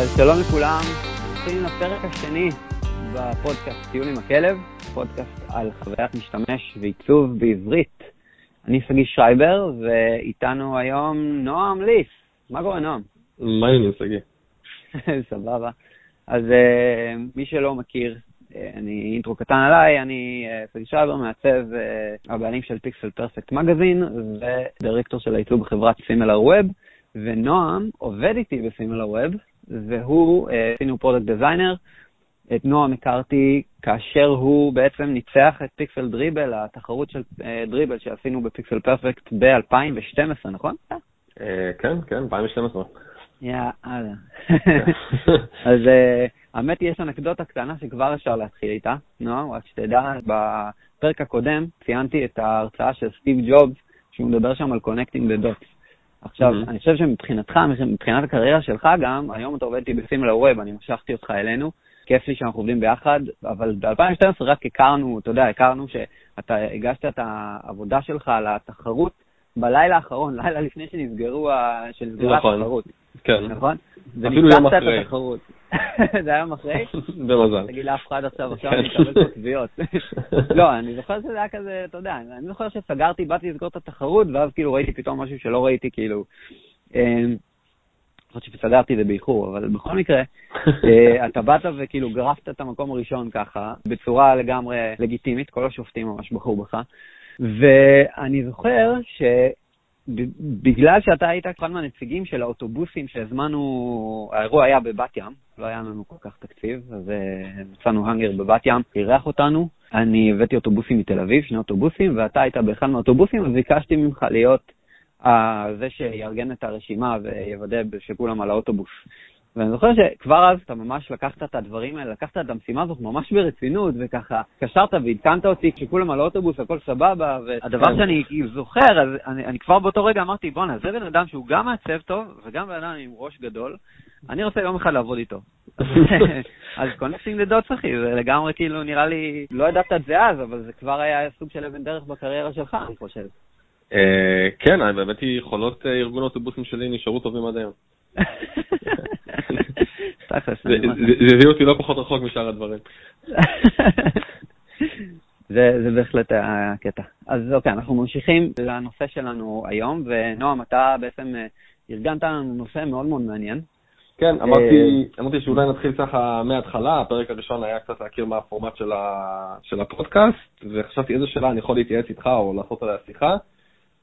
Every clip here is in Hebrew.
אז שלום לכולם, נתחיל לפרק השני בפודקאסט טיול עם הכלב, פודקאסט על חוויית משתמש ועיצוב בעברית. אני שגיא שרייבר, ואיתנו היום נועם ליס. מה קורה נועם? מה אני שגיא? סבבה. אז מי שלא מכיר, אני אינטרו קטן עליי, אני שגיא שרייבר, מעצב הבעלים של פיקסל פרפקט מגזין, ודירקטור של העיצוב בחברת Similar Web, ונועם עובד איתי ב-Similar Web, והוא עשינו פרודקט דיזיינר. את נועם הכרתי כאשר הוא בעצם ניצח את פיקסל דריבל, התחרות של דריבל שעשינו בפיקסל פרפקט ב-2012, נכון? כן, כן, 2012. יאללה. אז האמת היא, יש אנקדוטה קטנה שכבר אפשר להתחיל איתה, נועם, רק שתדע, בפרק הקודם ציינתי את ההרצאה של סטיב ג'ובס, שהוא מדבר שם על Connecting the Dots. עכשיו, אני חושב שמבחינתך, מבחינת הקריירה שלך גם, היום אתה עובדתי ב-Similar Web, אני משכתי אותך אלינו, כיף לי שאנחנו עובדים ביחד, אבל ב-2012 רק הכרנו, אתה יודע, הכרנו שאתה הגשת את העבודה שלך על התחרות בלילה האחרון, לילה לפני שנסגרה התחרות. כן. נכון? אפילו יום אחרי. זה היה יום אחרי? במזל. תגיד לאף אחד עכשיו אני אקבל פה תביעות. לא, אני זוכר שזה היה כזה, אתה יודע, אני זוכר שסגרתי, באתי לסגור את התחרות, ואז כאילו ראיתי פתאום משהו שלא ראיתי, כאילו... אני חושב שסגרתי זה באיחור, אבל בכל מקרה, אתה באת וכאילו גרפת את המקום הראשון ככה, בצורה לגמרי לגיטימית, כל השופטים ממש בחרו בך, ואני זוכר שבגלל שאתה היית אחד מהנציגים של האוטובוסים שהזמנו, האירוע היה בבת ים, לא היה לנו כל כך תקציב, אז מצאנו הנגר בבת ים, אירח אותנו, אני הבאתי אוטובוסים מתל אביב, שני אוטובוסים, ואתה היית באחד מהאוטובוסים, אז ביקשתי ממך להיות זה שיארגן את הרשימה ויוודא שכולם על האוטובוס. ואני זוכר שכבר אז אתה ממש לקחת את הדברים האלה, לקחת את המשימה הזאת ממש ברצינות, וככה קשרת והתקנת אותי כשכולם על האוטובוס, הכל סבבה, והדבר שאני זוכר, אז אני כבר באותו רגע אמרתי, בונה, זה בן אדם שהוא גם מעצב טוב, וגם בן אדם עם ראש גדול, אני רוצה יום אחד לעבוד איתו. אז קונקטינג לדוד שחי, זה לגמרי כאילו נראה לי, לא ידעת את זה אז, אבל זה כבר היה סוג של אבן דרך בקריירה שלך, אני חושב. כן, באמת יכולות ארגון האוטובוסים שלי נשארו טובים עד היום. זה הביא אותי לא פחות רחוק משאר הדברים. זה בהחלט הקטע. אז אוקיי, אנחנו ממשיכים לנושא שלנו היום, ונועם, אתה בעצם ארגנת לנו נושא מאוד מאוד מעניין. כן, אמרתי שאולי נתחיל ככה מההתחלה, הפרק הראשון היה קצת להכיר מה הפורמט של הפודקאסט, וחשבתי איזו שאלה אני יכול להתייעץ איתך או לעשות עליה שיחה,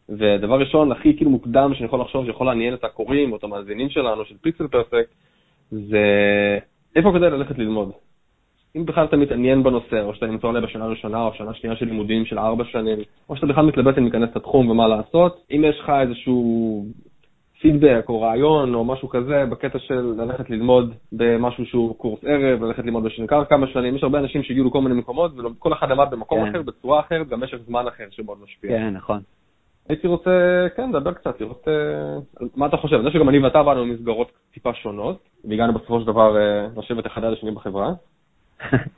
ודבר ראשון, הכי כאילו מוקדם שאני יכול לחשוב שיכול לעניין את הקוראים או את המאזינים שלנו, של פיקסל פרפקט, זה איפה כדאי ללכת ללמוד. אם בכלל אתה מתעניין בנושא, או שאתה נמצא עליה בשנה ראשונה או שנה שנייה של לימודים של 4 שנים, או שאתה בכלל מתלבט אם להיכנס לתחום ומה לעשות, אם יש לך איזשהו פידבק או רעיון או משהו כזה, בקטע של ללכת ללמוד במשהו שהוא קורס ערב, ללכת ללמוד בשנקר כמה שנים, יש הרבה אנשים שהגיעו לכל מיני מקומות, וכל אחד עמד במקום אחר, בצורה אחרת, גם משך זמן אחר שמאוד משפיע. כן, נכון. הייתי רוצה, כן, לדבר קצת, לראות מה אתה חושב? אני חושב שגם אני ואתה באנו מסגרות טיפה שונות, והגענו בסופו של דבר לשבת אחד על השני בחברה.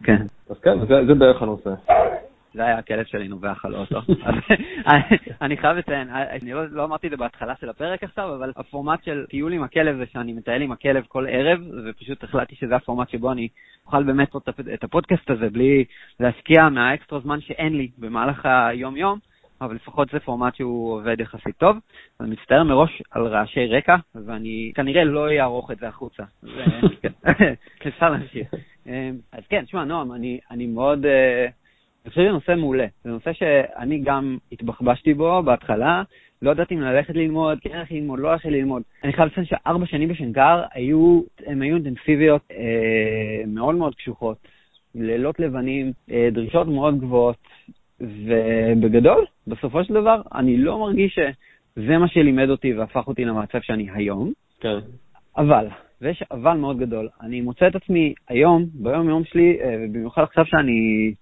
כן. אז כן, זה בערך הנושא. זה היה הכלב שלי נובח על אוטו. אני חייב לציין, אני לא אמרתי את זה בהתחלה של הפרק עכשיו, אבל הפורמט של טיול עם הכלב זה שאני מטייל עם הכלב כל ערב, ופשוט החלטתי שזה הפורמט שבו אני אוכל באמת את הפודקאסט הזה, בלי להשקיע מהאקסטרו זמן שאין לי במהלך היום-יום, אבל לפחות זה פורמט שהוא עובד יחסית טוב. אני מצטער מראש על רעשי רקע, ואני כנראה לא אערוך את זה החוצה. אפשר להמשיך. אז כן, שמע, נועם, אני מאוד... אני חושב שזה נושא מעולה, זה נושא שאני גם התבחבשתי בו בהתחלה, לא ידעתי אם ללכת ללמוד, כן הלכתי ללמוד, לא הלכתי ללמוד. אני חייב לציין ש4 שנים בשנקר היו אינטנסיביות מאוד מאוד קשוחות, לילות לבנים, דרישות מאוד גבוהות, ובגדול, בסופו של דבר, אני לא מרגיש שזה מה שלימד אותי והפך אותי למעצב שאני היום. כן. אבל, ויש אבל מאוד גדול, אני מוצא את עצמי היום, ביום יום שלי, ובמיוחד עכשיו שאני...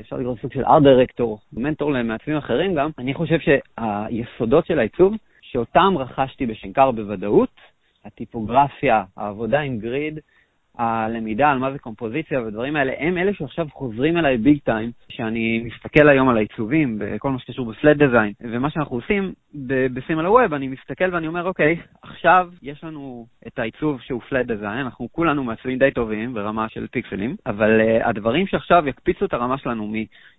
אפשר לגרום סוג של ארט דירקטור, מנטור למעצבים אחרים גם. אני חושב שהיסודות של העיצוב, שאותם רכשתי בשנקר בוודאות, הטיפוגרפיה, העבודה עם גריד, הלמידה, על מה זה קומפוזיציה ודברים האלה, הם אלה שעכשיו חוזרים אליי ביג טיים, שאני מסתכל היום על העיצובים, בכל מה שקשור בפלט דיזיין, ומה שאנחנו עושים בסימילר ווב, אני מסתכל ואני אומר, אוקיי, עכשיו יש לנו את העיצוב שהוא פלט דיזיין, אנחנו כולנו מעצבים די טובים ברמה של פיקסלים, אבל הדברים שעכשיו יקפיצו את הרמה שלנו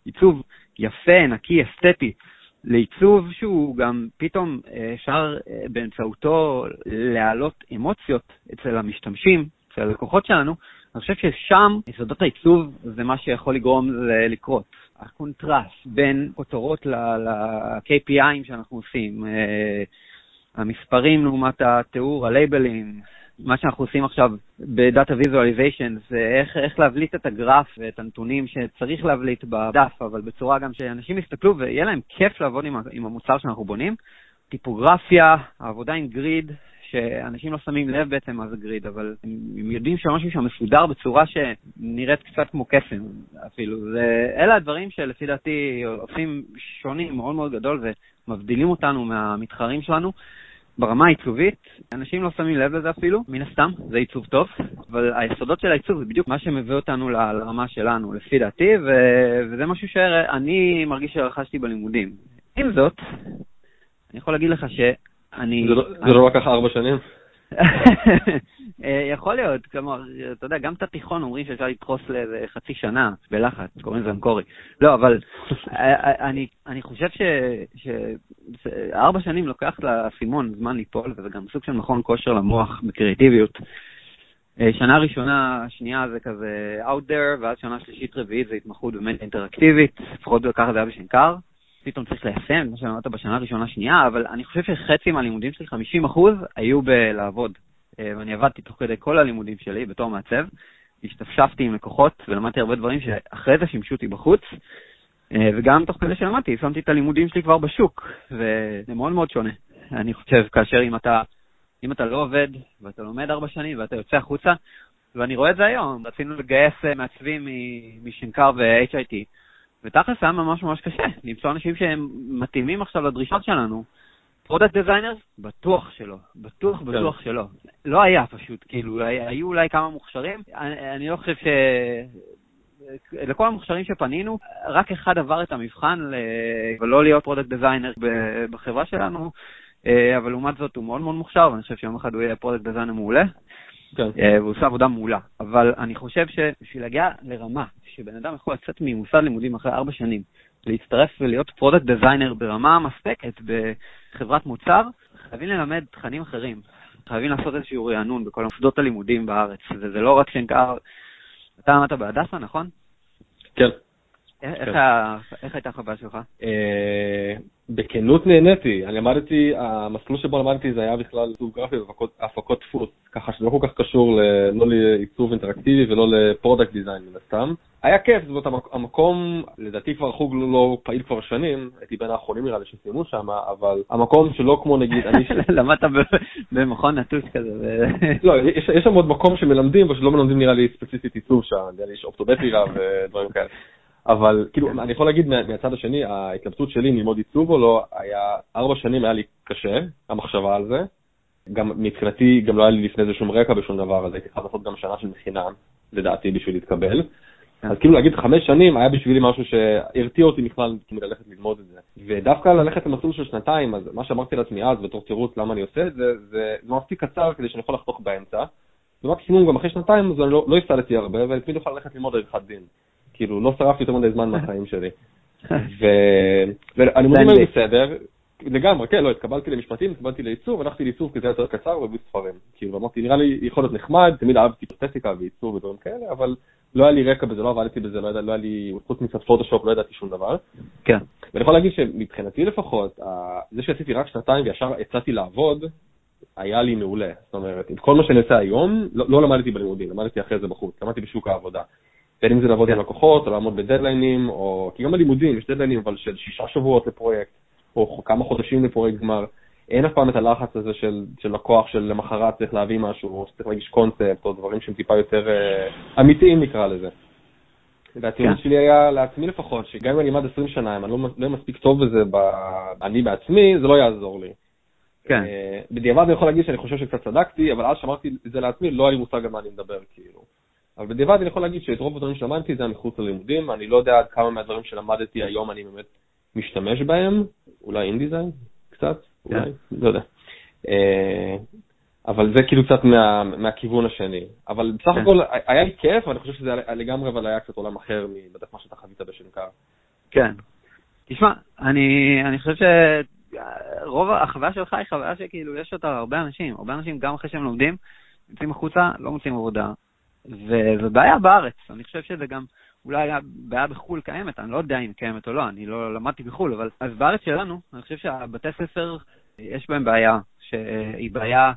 מעיצוב יפה, נקי, אסתטי, לעיצוב שהוא גם פתאום אפשר באמצעותו להעלות אמוציות אצל המשתמשים, אצל הלקוחות שלנו, אני חושב ששם יסודות העיצוב זה מה שיכול לגרום לקרות. הקונטרסט בין כותרות ל-KPI'ים שאנחנו עושים, המספרים לעומת התיאור, הלייבלים, מה שאנחנו עושים עכשיו בדאטה ויזואליזיישן, זה איך להבליט את הגרף ואת הנתונים שצריך להבליט בדף, אבל בצורה גם שאנשים יסתכלו ויהיה להם כיף לעבוד עם המוצר שאנחנו בונים. טיפוגרפיה, העבודה עם גריד, שאנשים לא שמים לב בעצם מה זה גריד, אבל הם יודעים שמשהו שם מסודר בצורה שנראית קצת כמו קסם אפילו. אלה הדברים שלפי דעתי עושים שונים מאוד מאוד גדול ומבדילים אותנו מהמתחרים שלנו. ברמה העיצובית, אנשים לא שמים לב לזה אפילו, מן הסתם, זה עיצוב טוב, אבל היסודות של העיצוב זה בדיוק מה שמביא אותנו לרמה שלנו, לפי דעתי, וזה משהו שאני מרגיש שרכשתי בלימודים. עם זאת, אני יכול להגיד לך שאני... זה לא לקח 4 שנים? יכול להיות, כלומר, אתה יודע, גם את התיכון אומרים שאפשר לדחוס לאיזה חצי שנה בלחץ, קוראים לזה זנקורי. לא, אבל אני חושב ש4 שנים לוקח לסימון זמן ליפול, וזה גם סוג של מכון כושר למוח בקריאטיביות. שנה ראשונה, שנייה זה כזה out there, ואז שנה שלישית רביעית זה התמחות באמת אינטראקטיבית, לפחות ככה זה היה בשנקר. פתאום צריך ליישם, מה שאמרת בשנה הראשונה שנייה, אבל אני חושב שחצי מהלימודים שלי, 50%, היו בלעבוד. ואני עבדתי תוך כדי כל הלימודים שלי בתור מעצב, השתפשפתי עם לקוחות ולמדתי הרבה דברים שאחרי זה שימשו אותי בחוץ, וגם תוך כדי שלמדתי, שמתי את הלימודים שלי כבר בשוק, וזה מאוד מאוד שונה. אני חושב, כאשר אם אתה לא עובד, ואתה לומד 4 שנים, ואתה יוצא החוצה, ואני רואה את זה היום, רצינו לגייס מעצבים משנקר ו-HIT, ותכלס היה ממש ממש קשה, למצוא אנשים שהם מתאימים עכשיו לדרישות שלנו. פרודקט דיזיינרס? בטוח שלא, בטוח שלא. לא היה פשוט, כאילו, היו אולי כמה מוכשרים, אני לא חושב ש... לכל המוכשרים שפנינו, רק אחד עבר את המבחן ולא להיות פרודקט דיזיינר בחברה שלנו, אבל לעומת זאת הוא מאוד מאוד מוכשר, ואני חושב שיום אחד הוא יהיה פרודקט דיזיינר מעולה. והוא עושה עבודה מעולה, אבל אני חושב שבשביל להגיע לרמה שבן אדם יכול לצאת ממוסד לימודים אחרי 4 שנים להצטרף ולהיות פרודקט דיזיינר ברמה מספקת בחברת מוצר, חייבים ללמד תכנים אחרים, חייבים לעשות איזשהו רענון בכל המוסדות הלימודים בארץ, וזה לא רק שנקר. אתה עמדת בהדסה, נכון? כן. איך הייתה החוויה שלך? בכנות נהניתי. אני למדתי, המסלול שבו למדתי זה היה בכלל עיצוב גרפי והפקות דפוס, ככה שזה לא כל כך קשור לא לעיצוב אינטראקטיבי ולא לפרודקט דיזיין מן הסתם. היה כיף, זאת אומרת, המקום, לדעתי כבר חוג לא פעיל כבר שנים, הייתי בין האחרונים נראה לי שסיימו שם, אבל המקום שלא כמו נגיד... למדת במכון נטוש כזה. לא, יש שם עוד מקום שמלמדים ושלא מלמדים נראה לי ספציפית עיצוב שם, יש אופטומטריה ודברים כאלה. אבל כאילו, אני יכול להגיד מהצד השני, ההתלבטות שלי ללמוד עיצוב או לא, היה 4 שנים היה לי קשה, המחשבה על זה. גם מבחינתי, גם לא היה לי לפני זה שום רקע בשום דבר, אז הייתי חייב לעשות גם שנה של מכינה, לדעתי, בשביל להתקבל. אז כאילו להגיד 5 שנים היה בשבילי משהו שהרתיע אותי בכלל ללכת ללמוד את זה. ודווקא ללכת למסלול של 2 שנתיים, אז מה שאמרתי לעצמי אז, בתור תירוץ למה אני עושה את זה, זה מספיק קצר כדי שאני יכול לחתוך באמצע. ומקסימום גם אחרי 2 שנתיים, אז אני לא הפסדתי הרבה, ואני תמיד אוכל ללכת ללמוד עריכת דין. כאילו, לא שרפתי יותר מדי זמן מהחיים שלי. והלימודים היו בסדר, לגמרי, כן, לא, התקבלתי למשפטים, התקבלתי לעיצוב, הלכתי לעיצוב כי זה יותר קצר ובלי ספרים. כאילו, אמרתי, נראה לי יכול להיות נחמד, תמיד אהבתי פרוטסיקה ועיצוב ודברים כאלה, אבל לא היה לי רקע בזה, לא עבדתי בזה, לא היה לי, חוץ מצד פוטושופ, לא ידעתי שום דבר. כן. ואני יכול להגיד שמבחינתי לפחות, זה שעשיתי רק 2 שנתיים וישר הצעתי לעבוד, היה לי מעולה. זאת אומרת, כל מה שאני עושה היום, לא למדתי בלימודים, למדתי אחרי זה בחוץ, למדתי בשוק העבודה. בין אם זה לעבוד עם לקוחות, או לעמוד בדדליינים, או... כי גם בלימודים יש דדליינים, אבל של 6 שבועות לפרויקט, או כמה חודשים לפרויקט גמר. אין אף פעם את הלחץ הזה של לקוח, של למחרת צריך להביא משהו, או שצריך להגיש קונספט, או דברים שהם טיפה יותר אמיתיים נקרא לזה. והטיעון שלי היה לעצמי לפחות, שגם אם אני עמד 20 שנה, אם אני לא מספיק טוב בזה, אני בעצמי, זה לא יעזור לי. כן. בדיעבד אני יכול להגיד שאני חושב שקצת צדקתי, אבל אז שאמרתי את זה לעצמי, לא היה לי מושג על מה אני מדבר, כאילו. אבל בדיעבד אני יכול להגיד שאת רוב הדברים שלמדתי זה מחוץ ללימודים, אני לא יודע עד כמה מהדברים שלמדתי היום אני באמת משתמש בהם, אולי אינדיזיין, קצת, אולי, לא יודע. אבל זה כאילו קצת מהכיוון השני. אבל בסך הכל היה לי כיף, ואני חושב שזה לגמרי, אבל היה קצת עולם אחר מבדף מה שאתה חווית בשנקר. כן. תשמע, אני חושב שרוב החוויה שלך היא חוויה שכאילו יש אותה הרבה אנשים. הרבה אנשים גם אחרי שהם לומדים, יוצאים החוצה, לא מוצאים עבודה. ובעיה בארץ. אני חושב שזה גם אולי בעיה בחול קיימת, אני לא יודע אם קיימת או לא, אני לא למדתי בחול, אבל אז בארץ שלנו, אני חושב שהבתי ספר יש בהם בעיה, שהיא בעיה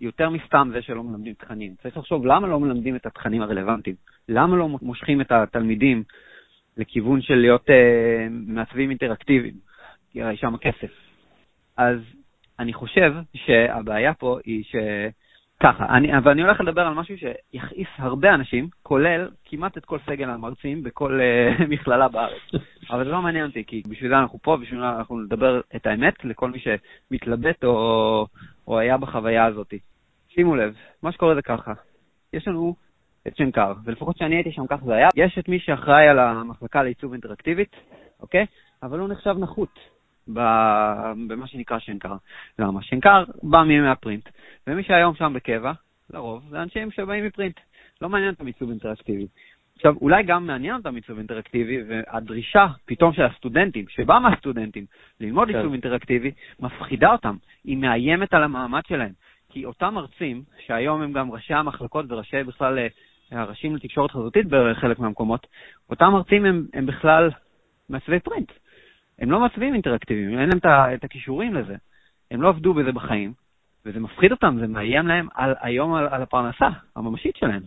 יותר מסתם זה שלא מלמדים תכנים. צריך לחשוב למה לא מלמדים את התכנים הרלוונטיים, למה לא מושכים את התלמידים לכיוון של להיות מעצבים אינטראקטיביים, הרי שם הכסף. אז אני חושב שהבעיה פה היא שככה, ואני הולך לדבר על משהו שיחעיס הרבה אנשים, כולל כמעט את כל סגל המרצים בכל מכללה בארץ. אבל זה לא מעניין אותי, כי בשביל זה אנחנו פה, בשביל זה אנחנו נדבר את האמת לכל מי שמתלבט או היה בחוויה הזאת. שימו לב, מה שקורה זה ככה, יש לנו את שנקר, ולפחות שאני הייתי שם כך זה היה, יש את מי שאחראי על המחלקה לעיצוב אינטראקטיבית, אוקיי? אבל הוא נחשב נחות במה שנקרא שנקר. למה? שנקר בא מהפרינט, ומי שהיום שם בקבע, לרוב, זה אנשים שבאים מפרינט, לא מעניין אותם עיצוב אינטראקטיבי. עכשיו, אולי גם מעניין אותם עיצוב אינטראקטיבי, והדרישה פתאום של הסטודנטים, שבא מהסטודנטים ללמוד עיצוב אינטראקטיבי, מפחידה אותם, היא מאיימת על המעמד שלהם. כי אותם מרצים, שהיום הם גם ראשי המחלקות וראשי בכלל הראשים לתקשורת חזותית בחלק מהמקומות, אותם מרצים הם בכלל מעצבי פרינט. הם לא מעצבים אינטראקטיביים, אין להם את הכישורים לזה. הם לא עבדו בזה בחיים, וזה מפחיד אותם, זה מאיים להם היום על הפרנסה הממשית שלהם.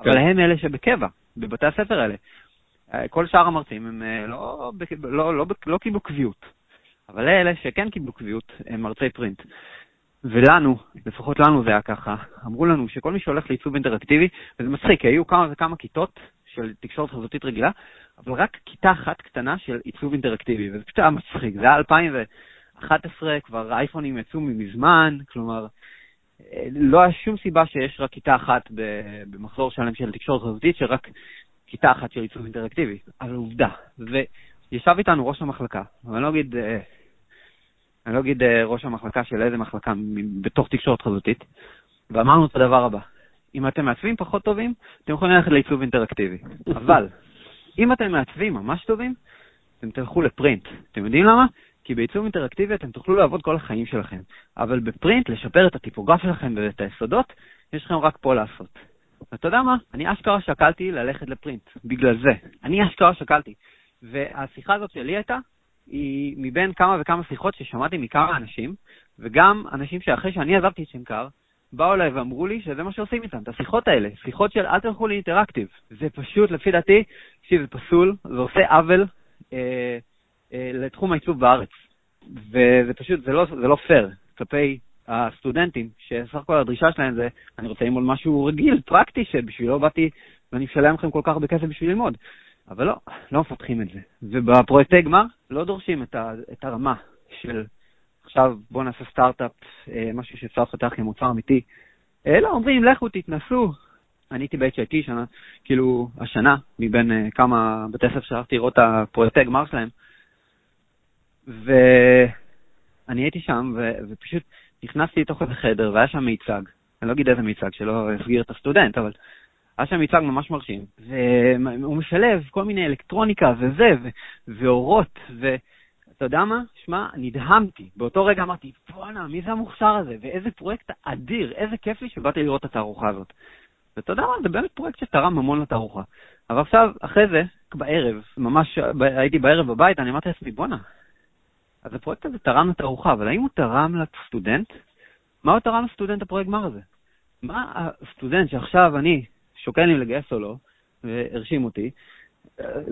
אבל הם אלה שבקבע, בבתי הספר האלה. כל שאר המרצים הם לא קיבלו קביעות. אבל אלה שכן קיבלו קביעות הם מרצי פרינט. ולנו, לפחות לנו זה היה ככה, אמרו לנו שכל מי שהולך לעיצוב אינטראקטיבי, וזה מצחיק, היו כמה וכמה כיתות של תקשורת חזותית רגילה, אבל רק כיתה אחת קטנה של עיצוב אינטראקטיבי, וזה פשוט היה מצחיק, זה היה 2011, כבר האייפונים יצאו מזמן, כלומר, לא היה שום סיבה שיש רק כיתה אחת במחזור שלם של תקשורת חזותית, שרק כיתה אחת של עיצוב אינטראקטיבי, אבל עובדה, וישב איתנו ראש המחלקה, ואני לא אגיד... אני לא אגיד ראש המחלקה של איזה מחלקה בתוך תקשורת חזותית, ואמרנו את הדבר הבא, אם אתם מעצבים פחות טובים, אתם יכולים ללכת לעיצוב אינטראקטיבי. אבל, אם אתם מעצבים ממש טובים, אתם תלכו לפרינט. אתם יודעים למה? כי בעיצוב אינטראקטיבי אתם תוכלו לעבוד כל החיים שלכם. אבל בפרינט, לשפר את הטיפוגרף שלכם ואת היסודות, יש לכם רק פה לעשות. ואתה יודע מה? אני אשכרה שקלתי ללכת לפרינט, בגלל זה. אני אשכרה שקלתי. והשיחה הזאת שלי הייתה, היא מבין כמה וכמה שיחות ששמעתי מכמה אנשים, וגם אנשים שאחרי שאני עזבתי את שנקר, באו אליי ואמרו לי שזה מה שעושים איתם, את השיחות האלה, שיחות של אל תלכו לאינטראקטיב. זה פשוט, לפי דעתי, שזה פסול, זה עושה עוול לתחום העיצוב בארץ. וזה פשוט, זה לא פייר, כלפי הסטודנטים, שסך הכל הדרישה שלהם זה, אני רוצה ללמוד משהו רגיל, פרקטי, שבשבילו באתי ואני משלם לכם כל כך בכסף בשביל ללמוד. אבל לא מפתחים את זה. ובפרויקטי גמר לא דורשים את הרמה של עכשיו בוא נעשה סטארט-אפ, משהו שאפשר לפתח כמוצר אמיתי. לא, אומרים, לכו, תתנסו. אני הייתי ב-HIT שנה, כאילו השנה, מבין כמה בתי ספר שערכתי לראות הפרויקטי גמר שלהם. ואני הייתי שם ופשוט נכנסתי לתוך איזה חדר והיה שם מיצג. אני לא אגיד איזה מיצג שלא הסגיר את הסטודנט, אבל... היה שם מיצג ממש מרשים, והוא משלב כל מיני אלקטרוניקה וזה, ואורות, ואתה יודע מה? שמע, נדהמתי. באותו רגע אמרתי, פונה, מי זה המוכשר הזה? ואיזה פרויקט אדיר, איזה כיף לי שבאתי לראות את התערוכה הזאת. ואתה יודע מה? זה באמת פרויקט שתרם ממון לתערוכה. אבל עכשיו, אחרי זה, בערב, ממש הייתי בערב בבית, אני אמרתי לעצמי, בונה, אז הפרויקט הזה תרם לתערוכה, אבל האם הוא תרם לסטודנט? מה הוא תרם לסטודנט הפרויקט גמר הזה? מה הסטודנט שעכשיו אני שוקן לי לגייס או לא, והרשים אותי,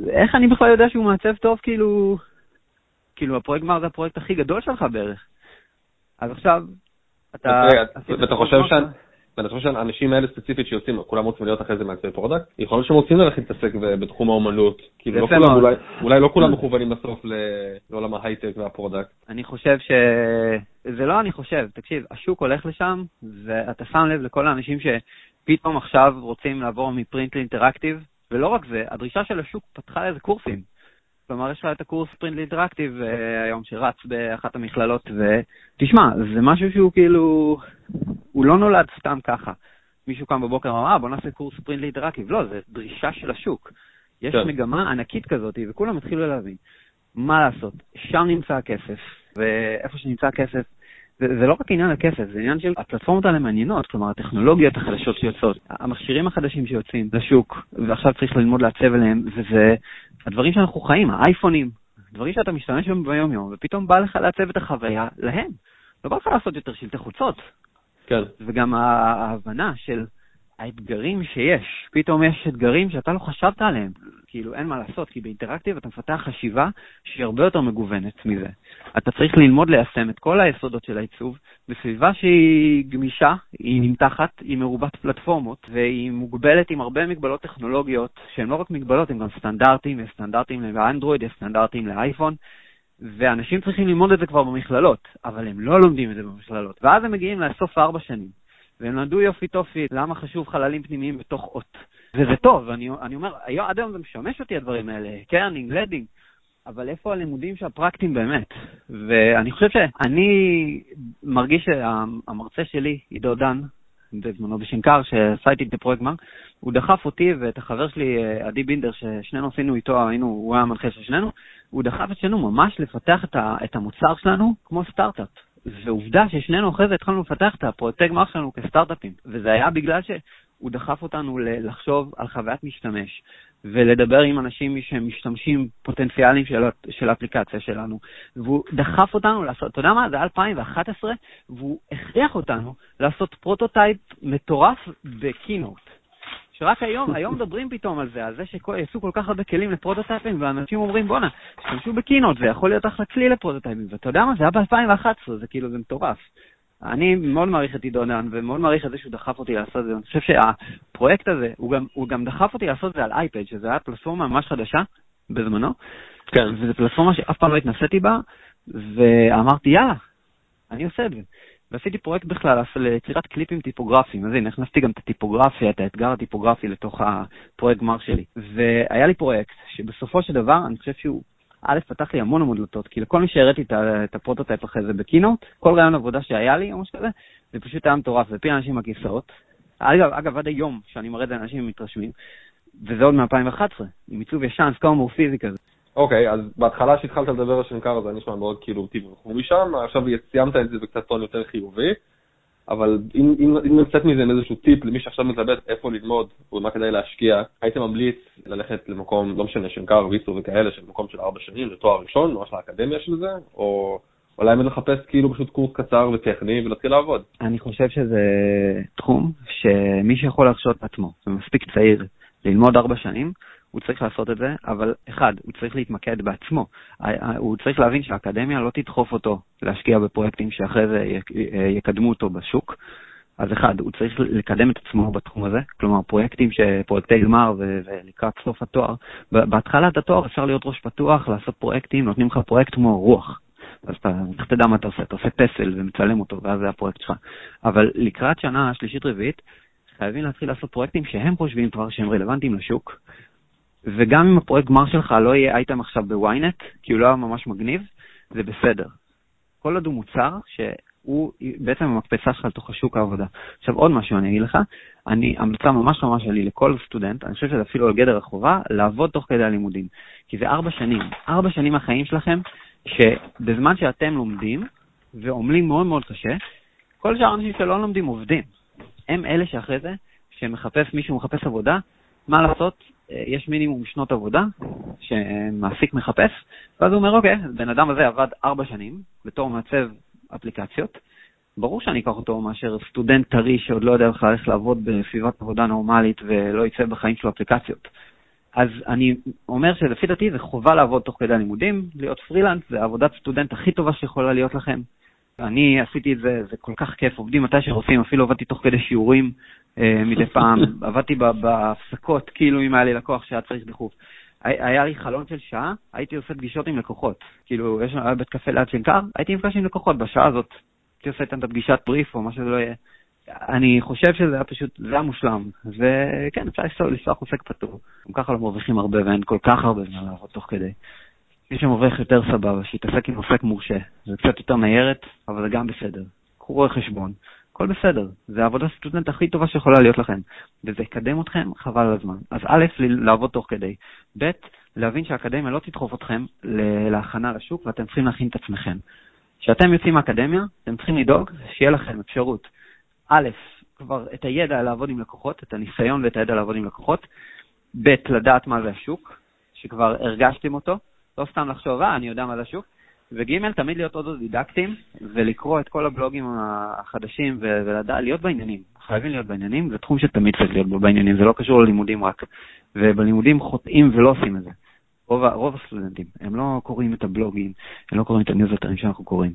איך אני בכלל יודע שהוא מעצב טוב, כאילו הפרויקט גמר זה הפרויקט הכי גדול שלך בערך. אז עכשיו, אתה... ואתה חושב ואני חושב שהאנשים האלה ספציפית שיוצאים, כולם רוצים להיות אחרי זה מעצבי פרודקט, יכול להיות שהם רוצים ללכת להתעסק בתחום האומנות, כאילו אולי לא כולם מכוונים בסוף לעולם ההייטק והפרודקט. אני חושב ש... זה לא אני חושב, תקשיב, השוק הולך לשם, ואתה שם לב לכל האנשים שפתאום עכשיו רוצים לעבור מפרינט לאינטראקטיב, ולא רק זה, הדרישה של השוק פתחה איזה קורסים. כלומר, יש לך את הקורס פרינט לאינטראקטיב היום שרץ באחת המכללות, ותשמע, זה משהו שהוא כאילו, הוא לא נולד סתם ככה. מישהו קם בבוקר ואמר, בוא נעשה קורס פרינט לאינטראקטיב. לא, זה דרישה של השוק. יש מגמה ענקית כזאת, וכולם התחילו להבין. מה לעשות? שם נמצא הכסף, ואיפה שנמצא הכסף, זה לא רק עניין הכסף, זה עניין של הפלטפורמות האלה מעניינות, כלומר הטכנולוגיות החדשות שיוצאות, המכשירים החדשים שיוצאים לשוק, ועכשיו צריך ללמוד לעצב אליהם, וזה הדברים שאנחנו חיים, האייפונים, דברים שאתה משתמש בהם ביום יום, ופתאום בא לך לעצב את החוויה להם. לא בא לך לעשות יותר שלטי חוצות. כן. וגם ההבנה של האתגרים שיש, פתאום יש אתגרים שאתה לא חשבת עליהם. כאילו אין מה לעשות, כי באינטראקטיב אתה מפתח חשיבה שהיא הרבה יותר מגוונת מזה. אתה צריך ללמוד ליישם את כל היסודות של העיצוב, בסביבה שהיא גמישה, היא נמתחת, היא מרובת פלטפורמות, והיא מוגבלת עם הרבה מגבלות טכנולוגיות, שהן לא רק מגבלות, הן גם סטנדרטים, יש סטנדרטים לאנדרואיד, יש סטנדרטים לאייפון, ואנשים צריכים ללמוד את זה כבר במכללות, אבל הם לא לומדים את זה במכללות. ואז הם מגיעים לסוף 4 שנים, והם נדעו יופי טופי, למה חשוב חללים פנימיים בתוך אות. וזה טוב, אני אומר, עד היום זה משמש אותי הדברים האלה, קרנינג, לדינג, אבל איפה הלימודים שהפרקטיים באמת? ואני חושב שאני מרגיש שהמרצה שלי, עידו דן, בזמנו בשנקר, שעשיתי את הפרויקט מר, הוא דחף אותי ואת החבר שלי, עדי בינדר, ששנינו עשינו איתו, הוא היה המנחה של שנינו, הוא דחף את שנינו ממש לפתח את המוצר שלנו כמו סטארט-אפ. ועובדה ששנינו אחרי זה התחלנו לפתח את הפרויקט מר שלנו כסטארט-אפים, וזה היה בגלל שהוא דחף אותנו לחשוב על חוויית משתמש, ולדבר עם אנשים שמשתמשים פוטנציאליים של האפליקציה שלנו. והוא דחף אותנו לעשות, אתה יודע מה? זה 2011, והוא הכריח אותנו לעשות פרוטוטייפ מטורף בקינוט. שרק היום מדברים פתאום על זה, על זה שיצאו כל כך הרבה כלים לפרוטוטייפים, ואנשים אומרים, בונה, שתמשו בקינוט, זה יכול להיות אחלה כלי לפרוטוטייפים. ואתה יודע מה? זה היה ב-2011, זה כאילו זה מטורף. אני מאוד מעריך את עידו דן, ומאוד מעריך את זה שהוא דחף אותי לעשות את זה. אני חושב שהפרויקט הזה, הוא גם דחף אותי לעשות את זה על אייפד, שזה היה פלטפורמה ממש חדשה בזמנו. כן. וזו פלטפורמה שאף פעם לא התנסיתי בה, ואמרתי, יאללה, אני עושה את זה. ועשיתי פרויקט בכלל ליצירת קליפים טיפוגרפיים. אז הנה, הכנסתי גם את הטיפוגרפיה, את האתגר הטיפוגרפי לתוך הפרויקט גמר שלי. והיה לי פרויקט שבסופו של דבר, אני חושב שהוא... א', פתח לי המון המודלותות, כי לכל מי שהראיתי את הפרוטוטייפ אחרי זה בקינוט, כל רעיון עבודה שהיה לי, או משהו כזה, זה פשוט היה מטורף, זה פיל אנשים הכיסאות. אגב, עד היום שאני מראה את זה, אנשים מתרשמים, וזה עוד מ-2011, עם עיצוב ישן, סקיומורפיזם כזה. אוקיי, אז בהתחלה שהתחלת לדבר על שנקר, זה נשמע מאוד כאילו תברחו משם, עכשיו סיימת את זה בקצת טון יותר חיובי, אבל אם נמצאת מזה איזשהו טיפ למי שעכשיו מתלבט איפה ללמוד ומה כדאי להשקיע, הייתי ממליץ ללכת למקום, לא משנה, שנקר, ויסו וכאלה, של מקום של 4 שנים, לתואר ראשון, ממש לאקדמיה של זה, או אולי לחפש כאילו פשוט קורס קצר וטכני ולהתחיל לעבוד. אני חושב שזה תחום שמי שיכול להרשות עצמו, זה מספיק צעיר, ללמוד 4 שנים, הוא צריך לעשות את זה, אבל אחד, הוא צריך להתמקד בעצמו. הוא צריך להבין שהאקדמיה לא תדחוף אותו להשקיע בפרויקטים שאחרי זה יקדמו אותו בשוק. אז אחד, הוא צריך לקדם את עצמו בתחום הזה, כלומר פרויקטים, פרויקטי גמר ולקראת סוף התואר. בהתחלת התואר אפשר להיות ראש פתוח, לעשות פרויקטים, נותנים לך פרויקט כמו רוח. אז אתה תדע מה אתה עושה, אתה עושה פסל ומצלם אותו, ואז זה הפרויקט שלך. אבל לקראת שנה שלישית רביעית, חייבים להתחיל לעשות פרויקטים שהם חושבים כבר שהם רלוונטיים לשוק. וגם אם הפרויקט גמר שלך לא יהיה אייטם עכשיו בוויינט, כי הוא לא היה ממש מגניב, זה בסדר. כל עוד הוא מוצר שהוא בעצם המקפצה שלך לתוך השוק העבודה. עכשיו עוד משהו אני אגיד לך, המלצה ממש ממש שלי לכל סטודנט, אני חושב שזה אפילו על גדר החובה, לעבוד תוך כדי הלימודים. כי זה 4 שנים החיים שלכם, שבזמן שאתם לומדים ועומלים מאוד מאוד קשה, כל שאר אנשים שלא לומדים עובדים. הם אלה שאחרי זה, מישהו מחפש עבודה, מה לעשות? יש מינימום שנות עבודה שמעסיק מחפש, ואז הוא אומר, אוקיי, בן אדם הזה עבד 4 שנים בתור מעצב אפליקציות, ברור שאני אקח אותו מאשר סטודנט טרי שעוד לא יודע בכלל איך לעבוד בסביבת עבודה נורמלית ולא ייצא בחיים שלו אפליקציות. אז אני אומר שלפי דעתי זה חובה לעבוד תוך כדי הלימודים, להיות פרילנס, זה עבודת סטודנט הכי טובה שיכולה להיות לכם, אני עשיתי את זה, זה כל כך כיף, עובדים מתי שרוצים, אפילו עבדתי תוך כדי שיעורים מדי פעם, עבדתי בהפסקות, כאילו אם היה לי לקוח שהיה צריך דחוף. היה לי חלון של שעה, הייתי עושה פגישות עם לקוחות, כאילו יש לנו בית קפה ליד שנקר, הייתי מפגש עם לקוחות, בשעה הזאת הייתי עושה איתן את הפגישת בריף או מה שזה לא יהיה. אני חושב שזה היה פשוט, זה היה מושלם, וכן, אפשר לסלוח עוסק פטור, גם ככה לא מרוויחים הרבה ואין כל כך הרבה מה לעבוד תוך כדי. מי שמורך יותר סבבה, שיתעסק עם עוסק מורשה, זה קצת יותר ניירת, אבל זה גם בסדר. קורא חשבון, הכל בסדר. זה העבודה הסטודנט הכי טובה שיכולה להיות לכם, וזה יקדם אתכם חבל על הזמן. אז א', לעבוד תוך כדי, ב', להבין שהאקדמיה לא תדחוף אתכם להכנה לשוק, ואתם צריכים להכין את עצמכם. כשאתם יוצאים מהאקדמיה, אתם צריכים לדאוג שיהיה לכם אפשרות. א', כבר את הידע לעבוד עם לקוחות, את הניסיון ואת הידע לעבוד עם לקוחות, ב', לדעת מה זה השוק, שכבר הרגשתם אותו, לא סתם לחשוב, אני יודע מה זה השוק, וג' תמיד להיות עוד דידקטים, ולקרוא את כל הבלוגים החדשים, ולהיות בעניינים, חייבים להיות בעניינים, זה תחום שתמיד צריך להיות בו בעניינים, זה לא קשור ללימודים רק, ובלימודים חוטאים ולא עושים את זה. רוב הסטודנטים, הם לא קוראים את הבלוגים, הם לא קוראים את הניוזלטרים שאנחנו קוראים.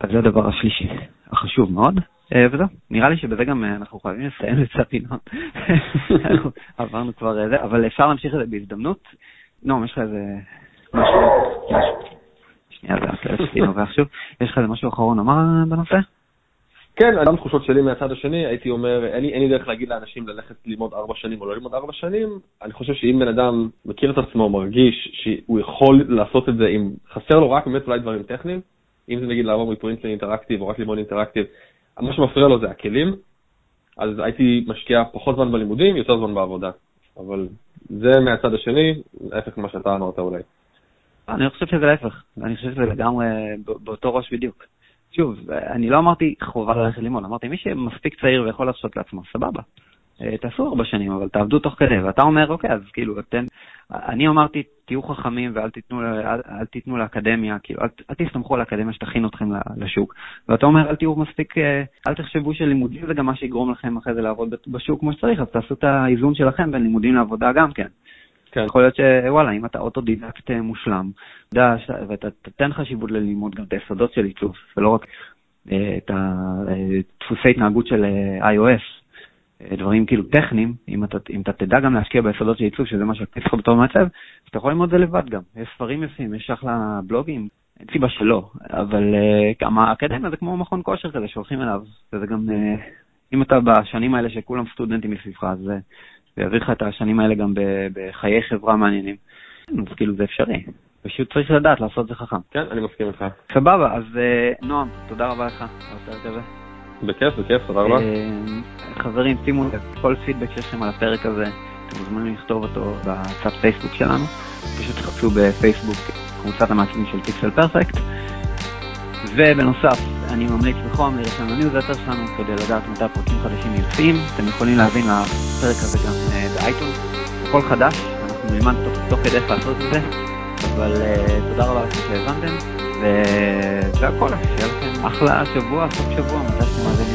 אז זה הדבר השלישי, החשוב מאוד, וזהו, נראה לי שבזה גם אנחנו חייבים לסיים לצאת פינות, עברנו כבר זה, אבל אפשר להמשיך את זה בהזדמנות, נועם, יש לך איזה משהו אחרון אמר בנושא? כן, גם תחושות שלי מהצד השני, הייתי אומר, אין לי דרך להגיד לאנשים ללכת ללמוד 4 שנים או לא ללמוד 4 שנים, אני חושב שאם בן אדם מכיר את עצמו, מרגיש שהוא יכול לעשות את זה, אם חסר לו רק באמת אולי דברים טכניים, אם זה נגיד לעבור מפרינט לאינטראקטיב או רק לימוד אינטראקטיב, מה שמפריע לו זה הכלים, אז הייתי משקיע פחות זמן בלימודים, יותר זמן בעבודה, אבל זה מהצד השני, ההפך ממה שאתה אמרת אולי. אני חושב שזה להפך, אני חושב שזה לגמרי באותו ראש בדיוק. שוב, אני לא אמרתי חובה ללכת ללמוד, אמרתי מי שמספיק צעיר ויכול להרשות לעצמו, סבבה. תעשו 4 שנים, אבל תעבדו תוך כדי, ואתה אומר, אוקיי, אז כאילו, אני אמרתי, תהיו חכמים ואל תיתנו לאקדמיה, כאילו, אל תסתמכו על האקדמיה שתכין אתכם לשוק. ואתה אומר, אל תהיו מספיק, אל תחשבו שלימודים זה גם מה שיגרום לכם אחרי זה לעבוד בשוק כמו שצריך, אז תעשו את האיזון שלכם בין לימודים לעבודה גם כן. יכול להיות שוואלה, אם אתה אוטודידקט מושלם, ואתה תתן חשיבות ללימוד גם את היסודות של עיצוב, ולא רק את דפוסי התנהגות של iOS, דברים כאילו טכניים, אם אתה תדע גם להשקיע ביסודות של עיצוב, שזה מה שצריך בתור מעצב, אז אתה יכול ללמוד זה לבד גם. יש ספרים יפים, יש אחלה בלוגים, אין סיבה שלא, אבל האקדמיה זה כמו מכון כושר כזה שהולכים אליו, וזה גם, אם אתה בשנים האלה שכולם סטודנטים מסביבך, אז זה ויעביר לך את השנים האלה גם בחיי חברה מעניינים. אז כאילו זה אפשרי. פשוט צריך לדעת לעשות זה חכם. כן, אני מסכים לך. סבבה, אז נועם, תודה רבה לך. בכיף, תודה רבה. חברים, שימו לב, כל פידבק שיש לכם על הפרק הזה, אתם מוזמנים לכתוב אותו בצד פייסבוק שלנו. פשוט תחפשו בפייסבוק קבוצת המעצבים של פיקסל פרפקט. ובנוסף, אני ממליץ בחום להירשם לניוזלטר שלנו כדי לדעת מתי פרקים חדשים יוצאים. אתם יכולים להבין לפרק הזה גם באייטונס. הכל חדש, אנחנו נלמד תוך כדי לעשות את זה, אבל תודה רבה לכם שהבנתם, והכל, שיהיה לכם אחלה שבוע, סוף שבוע, מתי שמעזים.